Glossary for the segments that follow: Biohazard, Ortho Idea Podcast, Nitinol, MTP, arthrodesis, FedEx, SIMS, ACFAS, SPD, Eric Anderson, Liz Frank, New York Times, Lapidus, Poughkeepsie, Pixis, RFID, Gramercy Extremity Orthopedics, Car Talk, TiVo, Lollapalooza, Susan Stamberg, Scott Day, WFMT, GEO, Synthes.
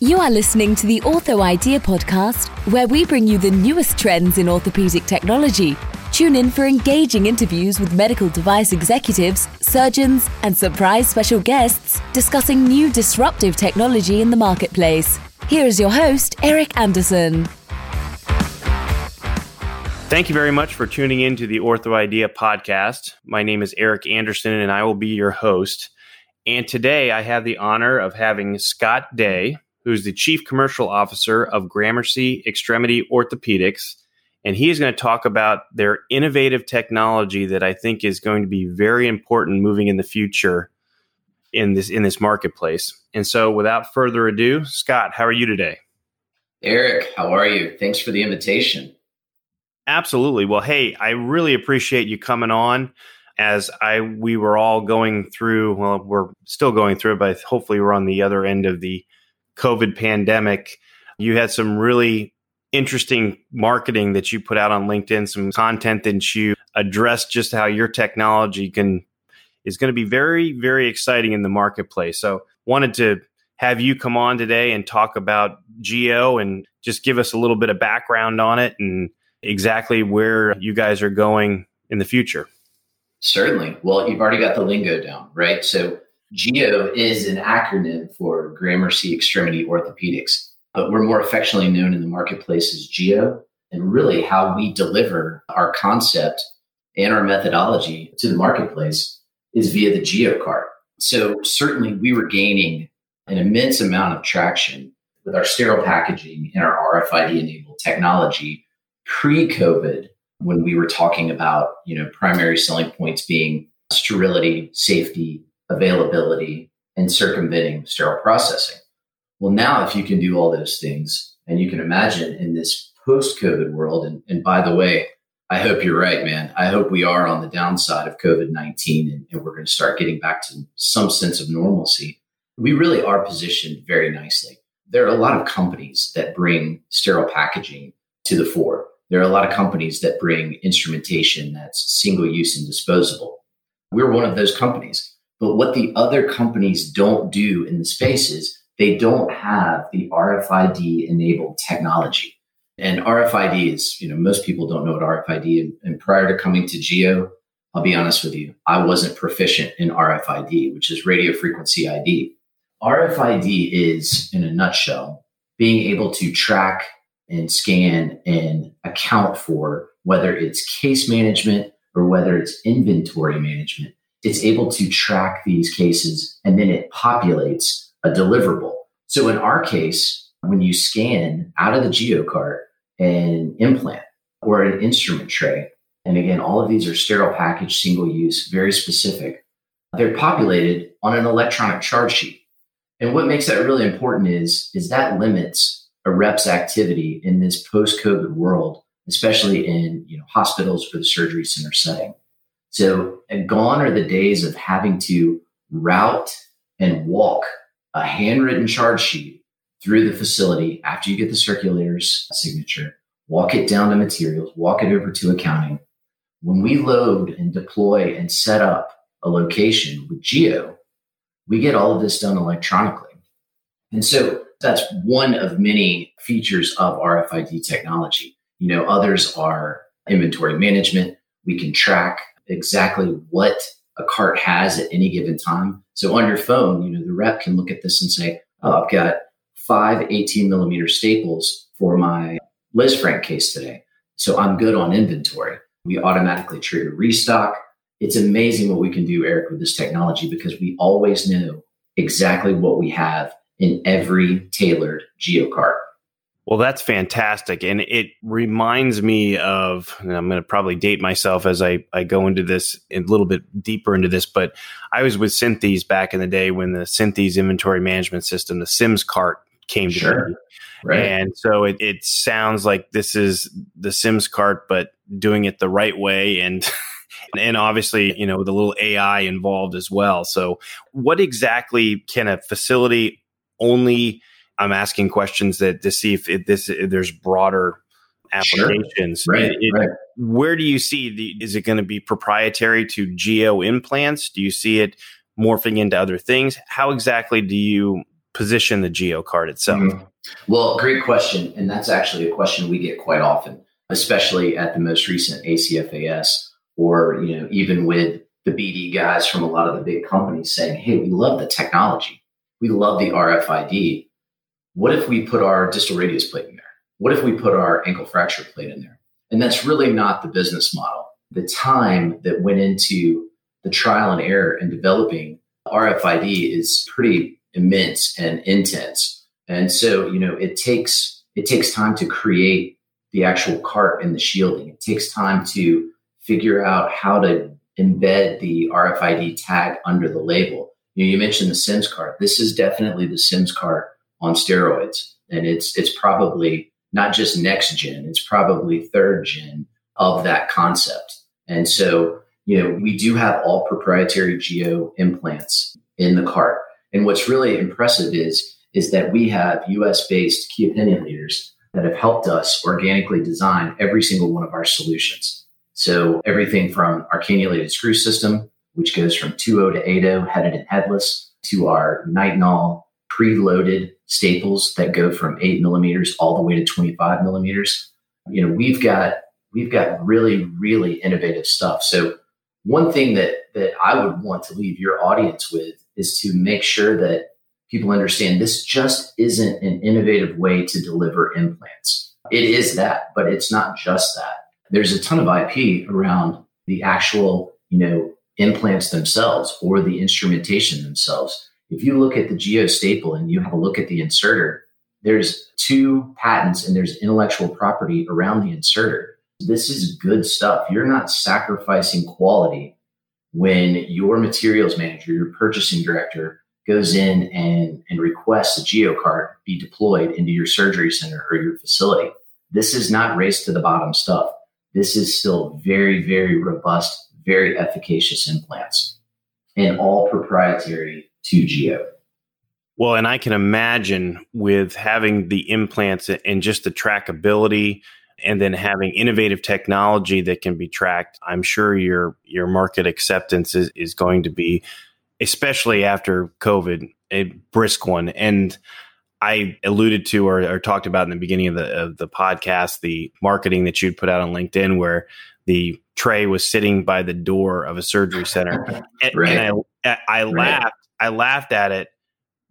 You are listening to the Ortho Idea Podcast, where we bring you the newest trends in orthopedic technology. Tune in for engaging interviews with medical device executives, surgeons, and surprise special guests discussing new disruptive technology in the marketplace. Here is your host, Eric Anderson. Thank you very much for tuning in to the Ortho Idea Podcast. My name is Eric Anderson, and I will be your host. And today I have the honor of having Scott Day, who's the Chief Commercial Officer of Gramercy Extremity Orthopedics. And he is going to talk about their innovative technology that I think is going to be very important moving in the future in this marketplace. And so without further ado, Scott, how are you today? Eric, how are you? Thanks for the invitation. Absolutely. Well, hey, I really appreciate you coming on. As we were all going through, well, we're still going through, but hopefully we're on the other end of the COVID pandemic. You had some really interesting marketing that you put out on LinkedIn, some content that you addressed just how your technology is going to be very, very exciting in the marketplace. So wanted to have you come on today and talk about GEO and just give us a little bit of background on it and exactly where you guys are going in the future. Certainly. Well, you've already got the lingo down, right? So GEO is an acronym for Gramercy Extremity Orthopedics. But we're more affectionately known in the marketplace as GEO, and really how we deliver our concept and our methodology to the marketplace is via the GEO card. So certainly we were gaining an immense amount of traction with our sterile packaging and our RFID-enabled technology pre-COVID, when we were talking about, primary selling points being sterility, safety, availability, and circumventing sterile processing. Well, now if you can do all those things, and you can imagine in this post-COVID world, and by the way, I hope you're right, man. I hope we are on the downside of COVID-19 and we're going to start getting back to some sense of normalcy. We really are positioned very nicely. There are a lot of companies that bring sterile packaging to the fore. There are a lot of companies that bring instrumentation that's single-use and disposable. We're one of those companies. But what the other companies don't do in the space is they don't have the RFID-enabled technology. And RFID is, most people don't know what RFID is. And prior to coming to GEO, I'll be honest with you, I wasn't proficient in RFID, which is radio frequency ID. RFID is, in a nutshell, being able to track and scan and account for whether it's case management or whether it's inventory management. It's able to track these cases, and then it populates a deliverable. So in our case, when you scan out of the GEO cart an implant or an instrument tray, and again, all of these are sterile package, single use, very specific, they're populated on an electronic charge sheet. And what makes that really important is that limits a rep's activity in this post-COVID world, especially in hospitals or the surgery center setting. So, and gone are the days of having to route and walk a handwritten charge sheet through the facility after you get the circulator's signature, walk it down to materials, walk it over to accounting. When we load and deploy and set up a location with GEO, we get all of this done electronically. And so that's one of many features of RFID technology. Others are inventory management. We can track exactly what a cart has at any given time. So on your phone, the rep can look at this and say, oh, I've got 5 18 millimeter staples for my Liz Frank case today. So I'm good on inventory. We automatically trigger restock. It's amazing what we can do, Eric, with this technology, because we always know exactly what we have in every tailored GEO cart. Well, that's fantastic. And it reminds me of, and I'm going to probably date myself as I go into this a little bit deeper into this, but I was with Synthes back in the day when the Synthes inventory management system, the SIMS cart, came to me. Right. And so it sounds like this is the SIMS cart, but doing it the right way. And obviously, the little AI involved as well. So what exactly can a facility only... I'm asking questions to see if there's broader applications. Sure. Right. Where do you see is it going to be proprietary to GEO implants? Do you see it morphing into other things? How exactly do you position the GEO card itself? Mm-hmm. Well, great question. And that's actually a question we get quite often, especially at the most recent ACFAS, or, you know, even with the BD guys from a lot of the big companies saying, hey, we love the technology. We love the RFID. What if we put our distal radius plate in there? What if we put our ankle fracture plate in there? And that's really not the business model. The time that went into the trial and error in developing RFID is pretty immense and intense. And so, you know, it takes time to create the actual cart and the shielding. It takes time to figure out how to embed the RFID tag under the label. You mentioned the SIMS card. This is definitely the SIMS card on steroids. And it's probably not just next gen, it's probably third gen of that concept. And so, you know, we do have all proprietary GEO implants in the cart. And what's really impressive is that we have US-based key opinion leaders that have helped us organically design every single one of our solutions. So everything from our cannulated screw system, which goes from 2.0 to 8.0 headed and headless, to our Nitinol preloaded staples that go from 8 millimeters all the way to 25 millimeters. You know, we've got really, really innovative stuff. So one thing that I would want to leave your audience with is to make sure that people understand this just isn't an innovative way to deliver implants. It is that, but it's not just that. There's a ton of IP around the actual, you know, implants themselves or the instrumentation themselves. If you look at the GEO staple and you have a look at the inserter, there's 2 patents and there's intellectual property around the inserter. This is good stuff. You're not sacrificing quality when your materials manager, your purchasing director, goes in and requests a GEO card be deployed into your surgery center or your facility. This is not race to the bottom stuff. This is still very, very robust, very efficacious implants, and all proprietary to GEO. Well, and I can imagine with having the implants and just the trackability, and then having innovative technology that can be tracked, I'm sure your market acceptance is going to be, especially after COVID, a brisk one. And I alluded to or talked about in the beginning of the podcast, the marketing that you'd put out on LinkedIn where the tray was sitting by the door of a surgery center. Right. And I laughed. Right. I laughed at it,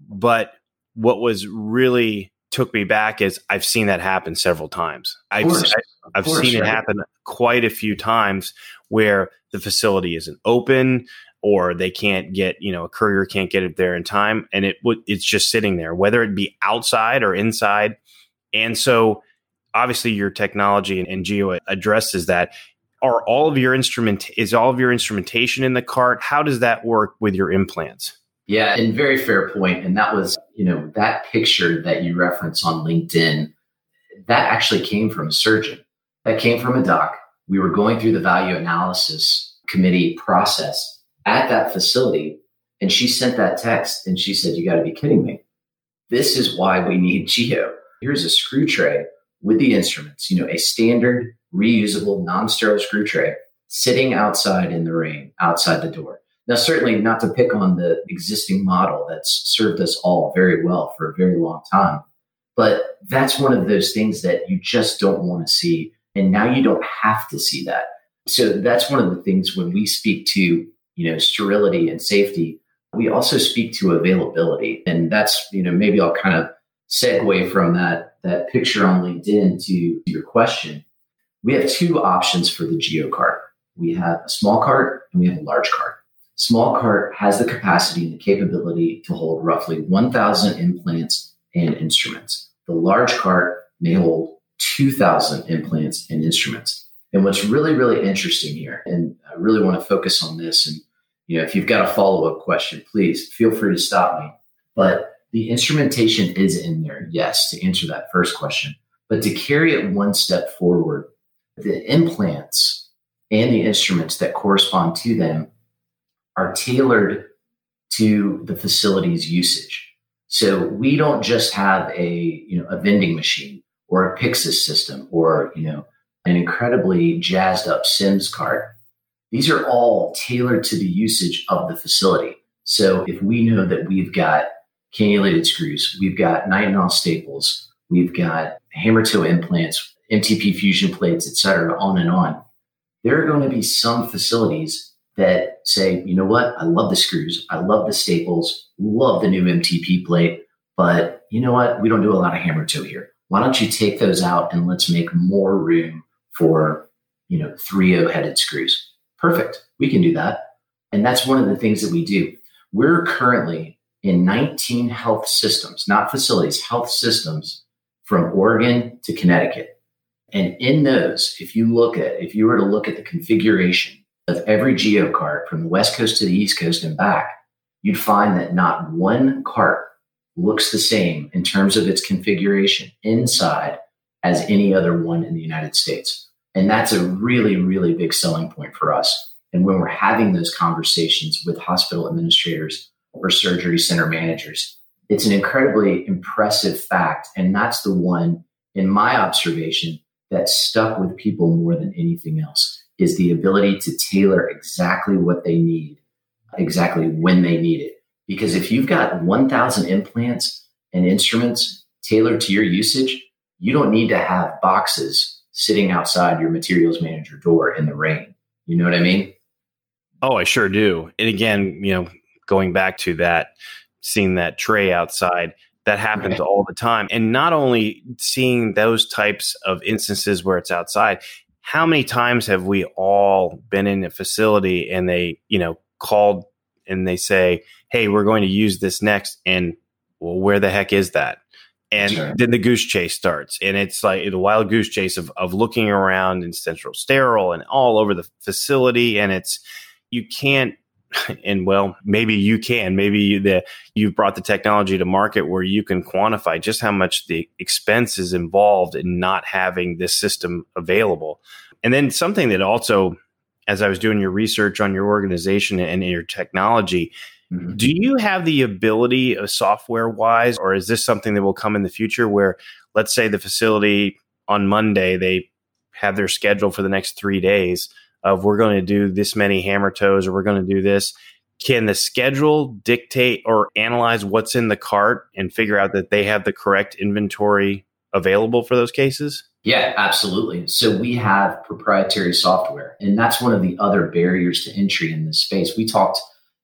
but what was really took me back is I've seen that happen several times. I've seen it happen quite a few times where the facility isn't open or they can't get, you know, a courier can't get it there in time, and it's just sitting there, whether it be outside or inside. And so, obviously, your technology and GEO addresses that. Are all of your instrumentation in the cart? How does that work with your implants? Yeah, and very fair point. And that was, you know, that picture that you reference on LinkedIn, that actually came from a surgeon. That came from a doc. We were going through the value analysis committee process at that facility, and she sent that text and she said, "You got to be kidding me. This is why we need GEO. Here's a screw tray with the instruments, you know, a standard reusable non-sterile screw tray sitting outside in the rain, outside the door." Now, certainly not to pick on the existing model that's served us all very well for a very long time, but that's one of those things that you just don't want to see. And now you don't have to see that. So that's one of the things when we speak to, you know, sterility and safety, we also speak to availability. And that's, you know, maybe I'll kind of segue from that picture on LinkedIn to your question. We have 2 options for the GEO cart. We have a small cart and we have a large cart. Small cart has the capacity and the capability to hold roughly 1,000 implants and instruments. The large cart may hold 2,000 implants and instruments. And what's really, really interesting here, and I really want to focus on this, and you know, if you've got a follow-up question, please feel free to stop me. But the instrumentation is in there, yes, to answer that first question. But to carry it one step forward, the implants and the instruments that correspond to them are tailored to the facility's usage. So we don't just have a vending machine or a Pixis system or, you know, an incredibly jazzed up SIMS card. These are all tailored to the usage of the facility. So if we know that we've got cannulated screws. We've got 9-mil staples. We've got hammer toe implants, MTP fusion plates, et cetera, on and on. There are going to be some facilities that say, you know what? I love the screws. I love the staples, love the new MTP plate, but you know what? We don't do a lot of hammer toe here. Why don't you take those out and let's make more room for, 3-0 headed screws. Perfect. We can do that. And that's one of the things that we do. We're currently in 19 health systems, not facilities, health systems from Oregon to Connecticut. And in those, if you were to look at the configuration of every GEO cart from the West Coast to the East Coast and back, you'd find that not one cart looks the same in terms of its configuration inside as any other one in the United States. And that's a really, really big selling point for us. And when we're having those conversations with hospital administrators or surgery center managers, it's an incredibly impressive fact. And that's the one, in my observation, that stuck with people more than anything else, is the ability to tailor exactly what they need, exactly when they need it. Because if you've got 1,000 implants and instruments tailored to your usage, you don't need to have boxes sitting outside your materials manager door in the rain. You know what I mean? Oh, I sure do. And again, going back to that, seeing that tray outside, that happens all the time. And not only seeing those types of instances where it's outside, how many times have we all been in a facility and they, called and they say, hey, we're going to use this next. And well, where the heck is that? And sure. Then the goose chase starts, and it's like the wild goose chase of looking around in central sterile and all over the facility. And you can't, and well, maybe you can, you've brought the technology to market where you can quantify just how much the expense is involved in not having this system available. And then something that also, as I was doing your research on your organization and your technology, mm-hmm. do you have the ability software wise, or is this something that will come in the future where, let's say the facility on Monday, they have their schedule for the next 3 days of we're going to do this many hammer toes, or we're going to do this. Can the schedule dictate or analyze what's in the cart and figure out that they have the correct inventory available for those cases? Yeah, absolutely. So we have proprietary software, and that's one of the other barriers to entry in this space. We talked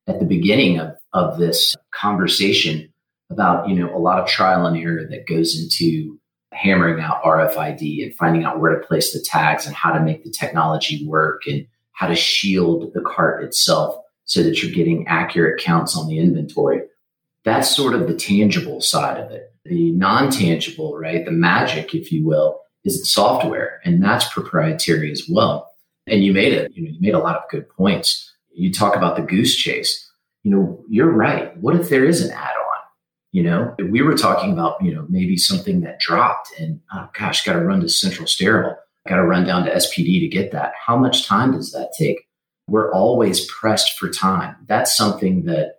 at the beginning of this conversation about, a lot of trial and error that goes into hammering out RFID and finding out where to place the tags and how to make the technology work and how to shield the cart itself so that you're getting accurate counts on the inventory. That's sort of the tangible side of it. The non-tangible, right? The magic, if you will, is the software, and that's proprietary as well. And you made a lot of good points. You talk about the goose chase. You're right. What if there is an add-on? We were talking about, maybe something that dropped and, oh gosh, got to run to central sterile, got to run down to SPD to get that. How much time does that take? We're always pressed for time. That's something that,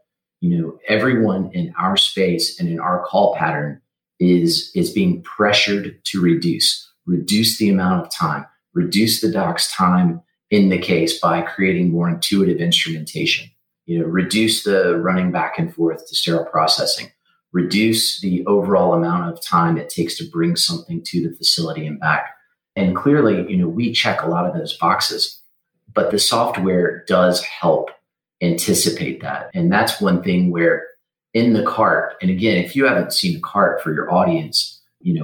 everyone in our space and in our call pattern is being pressured to reduce the amount of time, reduce the doc's time in the case by creating more intuitive instrumentation, reduce the running back and forth to sterile processing, reduce the overall amount of time it takes to bring something to the facility and back. And clearly, we check a lot of those boxes, but the software does help anticipate that. And that's one thing where in the cart, and again, if you haven't seen a cart for your audience,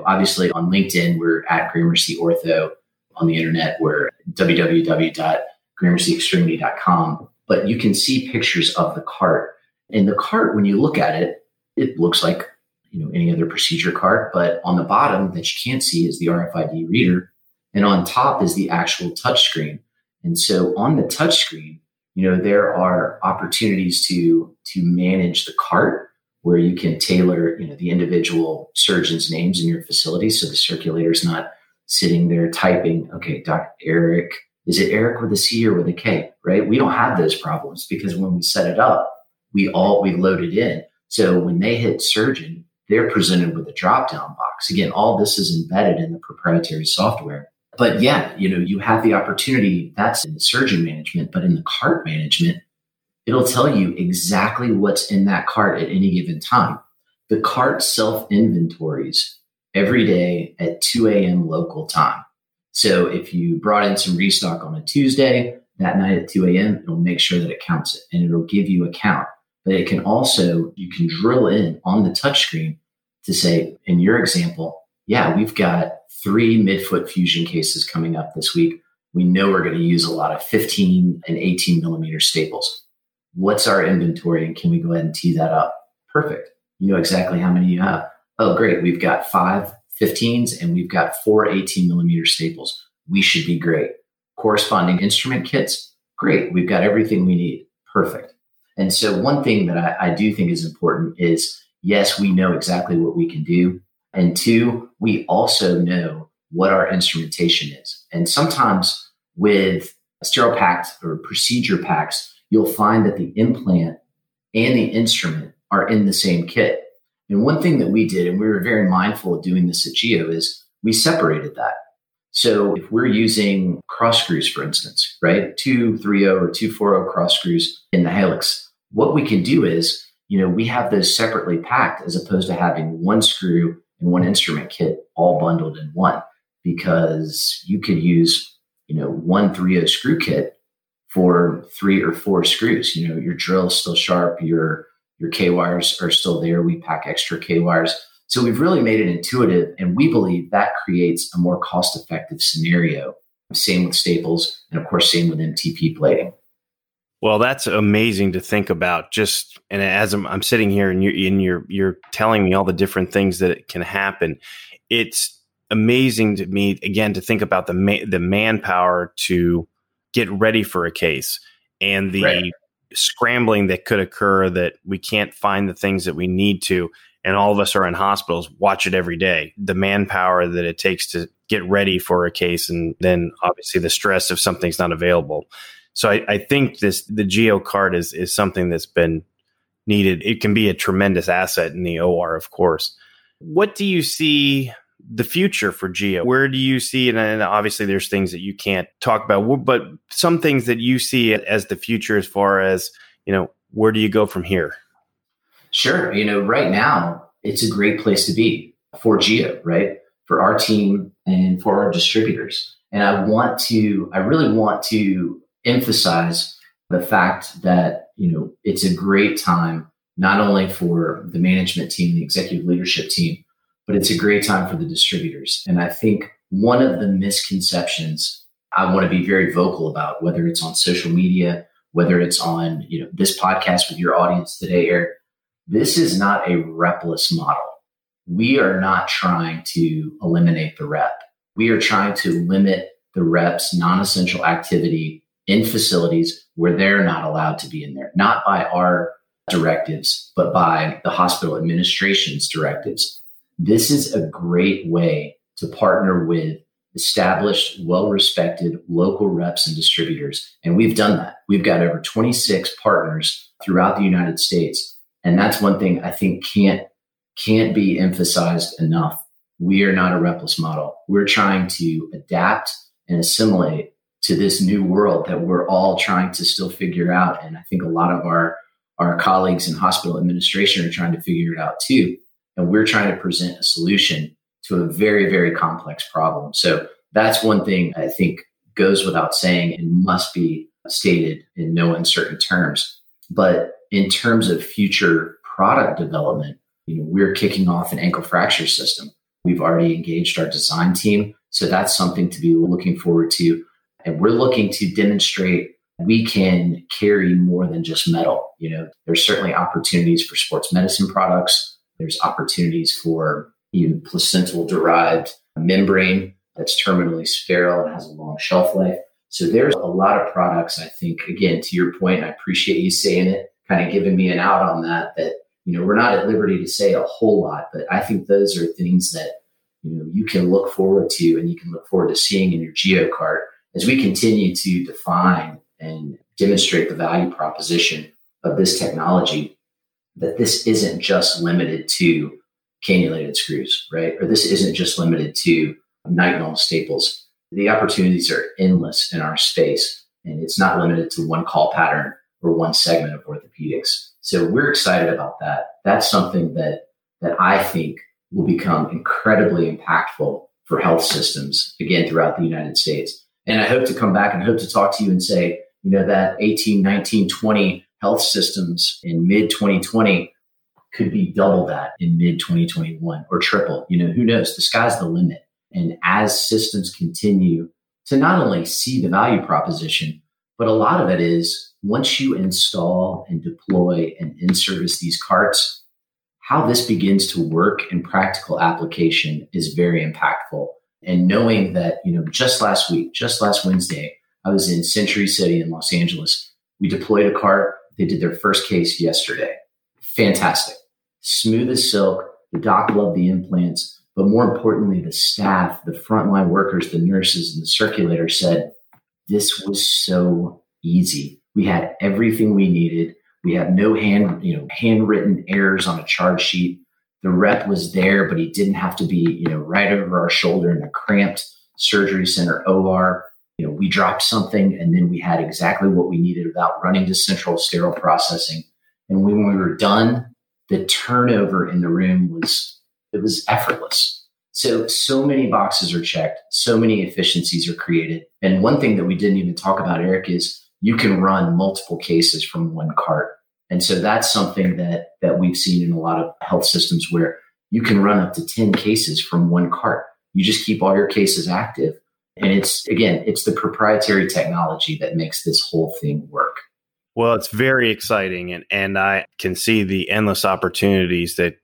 obviously on LinkedIn, we're at Gramercy Ortho. On the internet, we're www.gramercyextremity.com, but you can see pictures of the cart. And the cart, when you look at it, it looks like, any other procedure cart, but on the bottom that you can't see is the RFID reader. And on top is the actual touchscreen. And so on the touchscreen, there are opportunities to manage the cart where you can tailor, the individual surgeon's names in your facility. So the circulator's not sitting there typing, okay, Dr. Eric, is it Eric with a C or with a K, right? We don't have those problems because when we set it up, we load it in. So when they hit surgeon, they're presented with a drop-down box. Again, all this is embedded in the proprietary software. But yeah, you have the opportunity, that's in the surgeon management, but in the cart management, it'll tell you exactly what's in that cart at any given time. The cart self-inventories every day at 2 a.m. local time. So if you brought in some restock on a Tuesday, that night at 2 a.m., it'll make sure that it counts it, and it'll give you a count. But it can also, you can drill in on the touchscreen to say, in your example, yeah, we've got 3 midfoot fusion cases coming up this week. We know we're going to use a lot of 15 and 18 millimeter staples. What's our inventory, and can we go ahead and tee that up? Perfect. You know exactly how many you have. Oh, great. We've got 5 15s and we've got 4 18 millimeter staples. We should be great. Corresponding instrument kits. Great. We've got everything we need. Perfect. And so one thing that I do think is important is, yes, we know exactly what we can do. And 2, we also know what our instrumentation is. And sometimes with sterile packs or procedure packs, you'll find that the implant and the instrument are in the same kit. And one thing that we did, and we were very mindful of doing this at GEO, is we separated that. So if we're using cross screws, for instance, right, 230 or 240 cross screws in the helix, what we can do is, you know, we have those separately packed as opposed to having one screw and one instrument kit all bundled in one, because you could use, you know, 130 screw kit for 3 or 4 screws. You know, your drill's still sharp, your K-wires are still there. We pack extra K-wires. So we've really made it intuitive, and we believe that creates a more cost-effective scenario. Same with staples, and of course, same with MTP plating. Well, that's amazing to think about. Just, and as I'm sitting here and you're telling me all the different things that can happen, it's amazing to me, again, to think about the manpower to get ready for a case and the right scrambling that could occur, that we can't find the things that we need to. And all of us are in hospitals, watch it every day. The manpower that it takes to get ready for a case, and then obviously the stress if something's not available. So I think the GEO cart is something that's been needed. It can be a tremendous asset in the OR, of course. What do you see the future for GEO? Where do you see, and obviously there's things that you can't talk about, but some things that you see as the future as far as, you know, where do you go from here? Sure. You know, right now it's a great place to be for GEO, right? For our team and for our distributors. And I really want to emphasize the fact that, you know, it's a great time, not only for the management team, the executive leadership team, but it's a great time for the distributors. And I think one of the misconceptions I want to be very vocal about, whether it's on social media, whether it's on, you know, this podcast with your audience today, Eric, this is not a repless model. We are not trying to eliminate the rep. We are trying to limit the rep's non-essential activity in facilities where they're not allowed to be in there, not by our directives, but by the hospital administration's directives. This is a great way to partner with established, well-respected local reps and distributors. And we've done that. We've got over 26 partners throughout the United States. And that's one thing I think can't be emphasized enough. We are not a repless model. We're trying to adapt and assimilate to this new world that we're all trying to still figure out. And I think a lot of our colleagues in hospital administration are trying to figure it out too. And we're trying to present a solution to a very, very complex problem. So that's one thing I think goes without saying and must be stated in no uncertain terms. But in terms of future product development, you know, we're kicking off an ankle fracture system. We've already engaged our design team. So that's something to be looking forward to. And we're looking to demonstrate we can carry more than just metal. You know, there's certainly opportunities for sports medicine products. There's opportunities for even placental-derived membrane that's terminally sterile and has a long shelf life. So there's a lot of products, I think, again, to your point, I appreciate you saying it, kind of giving me an out on that, you know, we're not at liberty to say a whole lot, but I think those are things that, you know, you can look forward to, and you can look forward to seeing in your GEO cart as we continue to define and demonstrate the value proposition of this technology, that this isn't just limited to cannulated screws, right? Or this isn't just limited to nitinol staples. The opportunities are endless in our space, and it's not limited to one call pattern or one segment of orthopedics. So we're excited about that. That's something that that I think will become incredibly impactful for health systems, again, throughout the United States. And I hope to come back and hope to talk to you and say, you know, that 18, 19, 20 health systems in mid-2020 could be double that in mid-2021 or triple. You know, who knows? The sky's the limit. And as systems continue to not only see the value proposition, but a lot of it is once you install and deploy and in-service these carts, how this begins to work in practical application is very impactful. And knowing that, you know, just last Wednesday, I was in Century City in Los Angeles. We deployed a cart. They did their first case yesterday. Fantastic. Smooth as silk. The doc loved the implants. But more importantly, the staff, the frontline workers, the nurses, and the circulator said, this was so easy. We had everything we needed. We had no handwritten errors on a charge sheet. The rep was there, but he didn't have to be, you know, right over our shoulder in a cramped surgery center OR. You know, we dropped something and then we had exactly what we needed without running to central sterile processing. And when we were done, the turnover in the room was effortless. So many boxes are checked. So many efficiencies are created. And one thing that we didn't even talk about, Eric, is you can run multiple cases from one cart. And so that's something that we've seen in a lot of health systems where you can run up to 10 cases from one cart. You just keep all your cases active. And it's the proprietary technology that makes this whole thing work. Well, it's very exciting. And I can see the endless opportunities that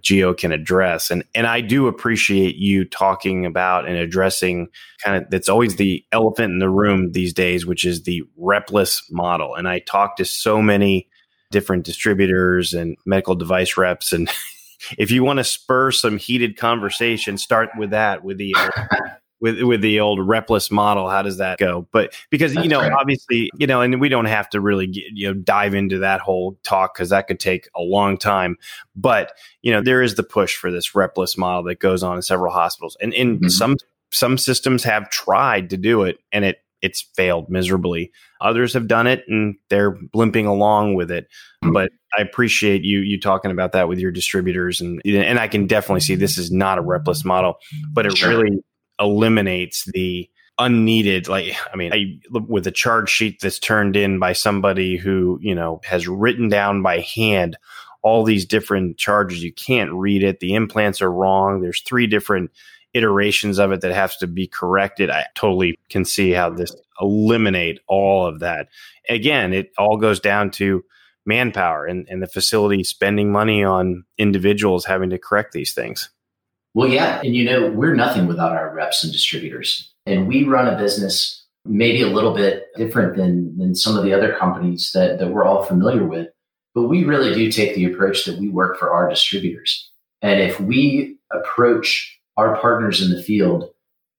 GEO can address. And I do appreciate you talking about and addressing kind of, that's always the elephant in the room these days, which is the repless model. And I talk to so many different distributors and medical device reps. And if you want to spur some heated conversation, start with that, with the old repless model. How does that go? But because, you know, obviously, you know, and we don't have to really, you know, dive into that whole talk because that could take a long time. But, you know, there is the push for this repless model that goes on in several hospitals. And in mm-hmm. some systems have tried to do it and it's failed miserably. Others have done it and they're limping along with it. Mm-hmm. But I appreciate you talking about that with your distributors. And I can definitely see this is not a repless model, but it really eliminates the unneeded, like, I mean, with a charge sheet that's turned in by somebody who, you know, has written down by hand all these different charges. You can't read it. The implants are wrong. There's 3 different iterations of it that have to be corrected. I totally can see how this eliminate all of that. Again, it all goes down to manpower and the facility spending money on individuals having to correct these things. Well, yeah. And, you know, we're nothing without our reps and distributors. And we run a business maybe a little bit different than some of the other companies that we're all familiar with. But we really do take the approach that we work for our distributors. And if we approach our partners in the field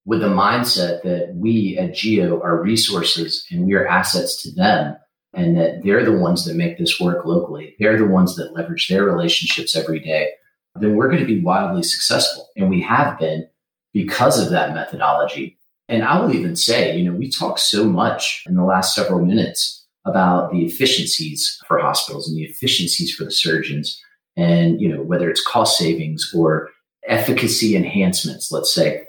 with the mindset that we at GEO are resources and we are assets to them, and that they're the ones that make this work locally, they're the ones that leverage their relationships every day, then we're going to be wildly successful. And we have been because of that methodology. And I will even say, you know, we talked so much in the last several minutes about the efficiencies for hospitals and the efficiencies for the surgeons and, you know, whether it's cost savings or efficacy enhancements, let's say.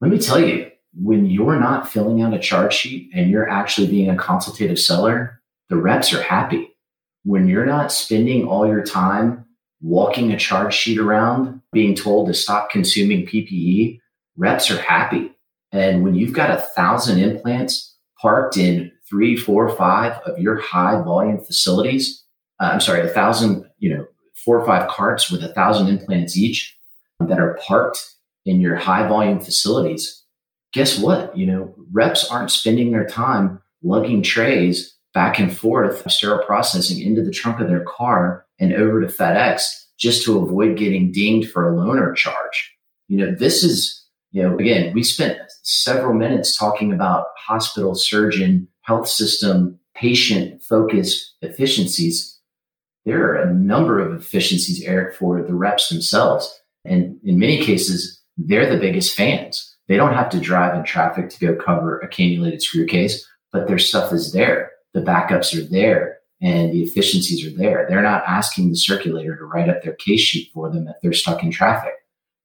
Let me tell you, when you're not filling out a charge sheet and you're actually being a consultative seller, the reps are happy. When you're not spending all your time walking a charge sheet around, being told to stop consuming PPE, reps are happy. And when you've got 1,000 implants parked in 3, 4, 5 of your high volume facilities, 1,000, you know, 4 or 5 carts with 1,000 implants each that are parked in your high volume facilities, guess what? You know, reps aren't spending their time lugging trays back and forth, sterile processing into the trunk of their car and over to FedEx just to avoid getting dinged for a loaner charge. You know, this is, you know, again, we spent several minutes talking about hospital, surgeon, health system, patient-focused efficiencies. There are a number of efficiencies, Eric, for the reps themselves. And in many cases, they're the biggest fans. They don't have to drive in traffic to go cover a cannulated screw case, but their stuff is there. The backups are there. and the efficiencies are there. They're not asking the circulator to write up their case sheet for them if they're stuck in traffic.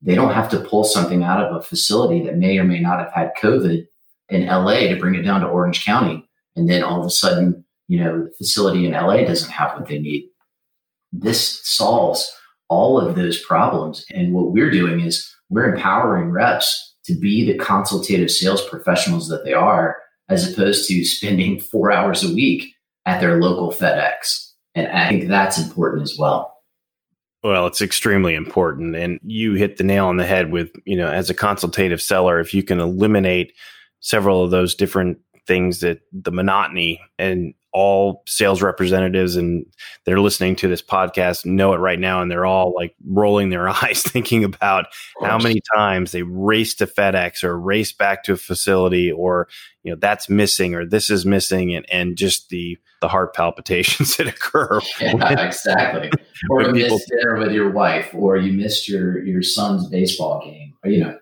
They don't have to pull something out of a facility that may or may not have had COVID in LA to bring it down to Orange County. And then all of a sudden, you know, the facility in LA doesn't have what they need. This solves all of those problems. And what we're doing is we're empowering reps to be the consultative sales professionals that they are, as opposed to spending 4 hours a week at their local FedEx. And I think that's important as well. Well, it's extremely important. And you hit the nail on the head with, you know, as a consultative seller, if you can eliminate several of those different things, that the monotony, and all sales representatives and they're listening to this podcast know it right now. And they're all like rolling their eyes thinking about how many times they race to FedEx or race back to a facility, or, you know, that's missing or this is missing. And just the heart palpitations that occur. Yeah, exactly. Or you missed dinner with your wife, or you missed your son's baseball game, or, you know,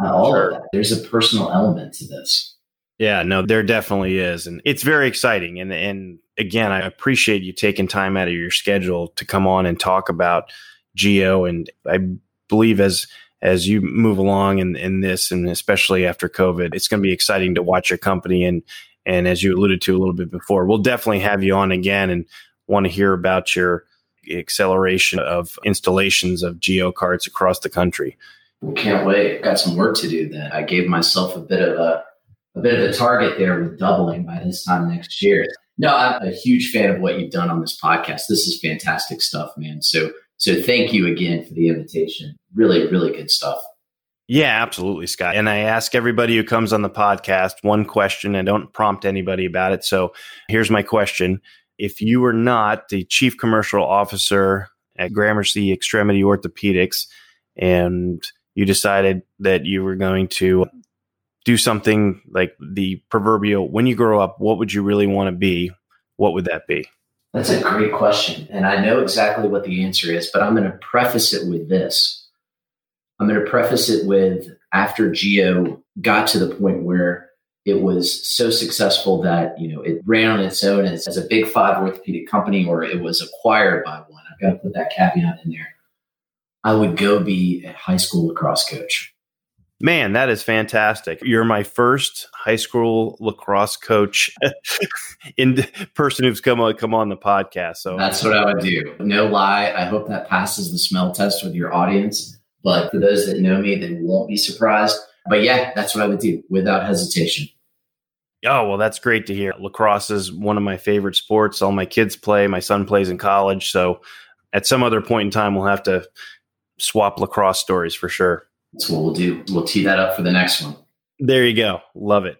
all of that. There's a personal element to this. Yeah, no, there definitely is. And it's very exciting. And again, I appreciate you taking time out of your schedule to come on and talk about GEO. And I believe as you move along in this, and especially after COVID, it's going to be exciting to watch your company. And as you alluded to a little bit before, we'll definitely have you on again and want to hear about your acceleration of installations of GEO carts across the country. We can't wait. I've got some work to do then. I gave myself a bit of a target there with doubling by this time next year. No, I'm a huge fan of what you've done on this podcast. This is fantastic stuff, man. So thank you again for the invitation. Really, really good stuff. Yeah, absolutely, Scott. And I ask everybody who comes on the podcast one question. I don't prompt anybody about it. So here's my question. If you were not the Chief Commercial Officer at Gramercy Extremity Orthopedics, and you decided that you were going to do something like the proverbial, when you grow up, what would you really want to be? What would that be? That's a great question. And I know exactly what the answer is, but I'm going to preface it with this. I'm going to preface it with, after GEO got to the point where it was so successful that, you know, it ran on its own as a big five orthopedic company, or it was acquired by one. I've got to put that caveat in there. I would go be a high school lacrosse coach. Man, that is fantastic. You're my first high school lacrosse coach person who's come on the podcast. So that's what I would do. No lie. I hope that passes the smell test with your audience. But for those that know me, they won't be surprised. But yeah, that's what I would do without hesitation. Oh, well, that's great to hear. Lacrosse is one of my favorite sports. All my kids play. My son plays in college. So at some other point in time, we'll have to swap lacrosse stories for sure. That's what we'll do. We'll tee that up for the next one. There you go. Love it.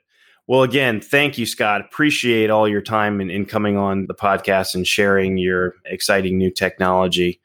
Well, again, thank you, Scott. Appreciate all your time in coming on the podcast and sharing your exciting new technology.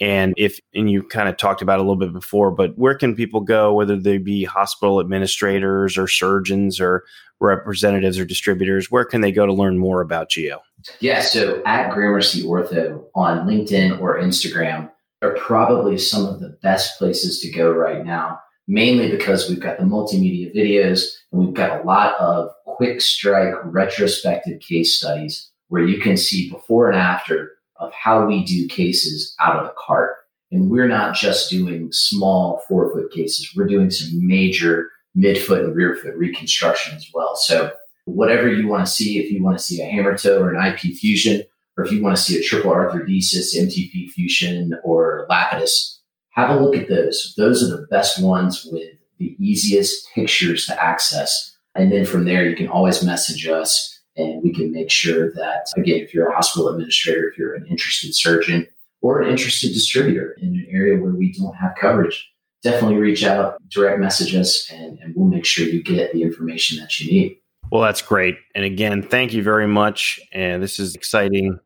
And you kind of talked about it a little bit before, but where can people go, whether they be hospital administrators or surgeons or representatives or distributors, where can they go to learn more about GEO? Yeah, so at Gramercy Ortho on LinkedIn or Instagram are probably some of the best places to go right now, mainly because we've got the multimedia videos and we've got a lot of quick strike retrospective case studies where you can see before and after of how we do cases out of the cart. And we're not just doing small 4-foot cases. We're doing some major midfoot and rear foot reconstruction as well. So whatever you want to see, if you want to see a hammer toe or an IP fusion, or if you want to see a triple arthrodesis, MTP fusion, or Lapidus, have a look at those. Those are the best ones with the easiest pictures to access. And then from there, you can always message us and we can make sure that, again, if you're a hospital administrator, if you're an interested surgeon or an interested distributor in an area where we don't have coverage, definitely reach out, direct message us, and we'll make sure you get the information that you need. Well, that's great. And again, thank you very much. And this is exciting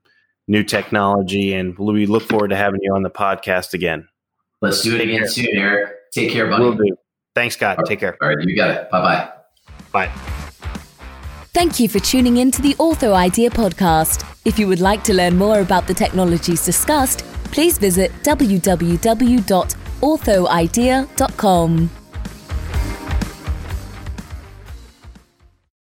new technology. And we look forward to having you on the podcast again. Let's do it again soon, Eric. Take care, buddy. Will do. Thanks, Scott. Take care. All right. You got it. Bye-bye. Bye. Thank you for tuning in to the Ortho Idea Podcast. If you would like to learn more about the technologies discussed, please visit www.orthoidea.com.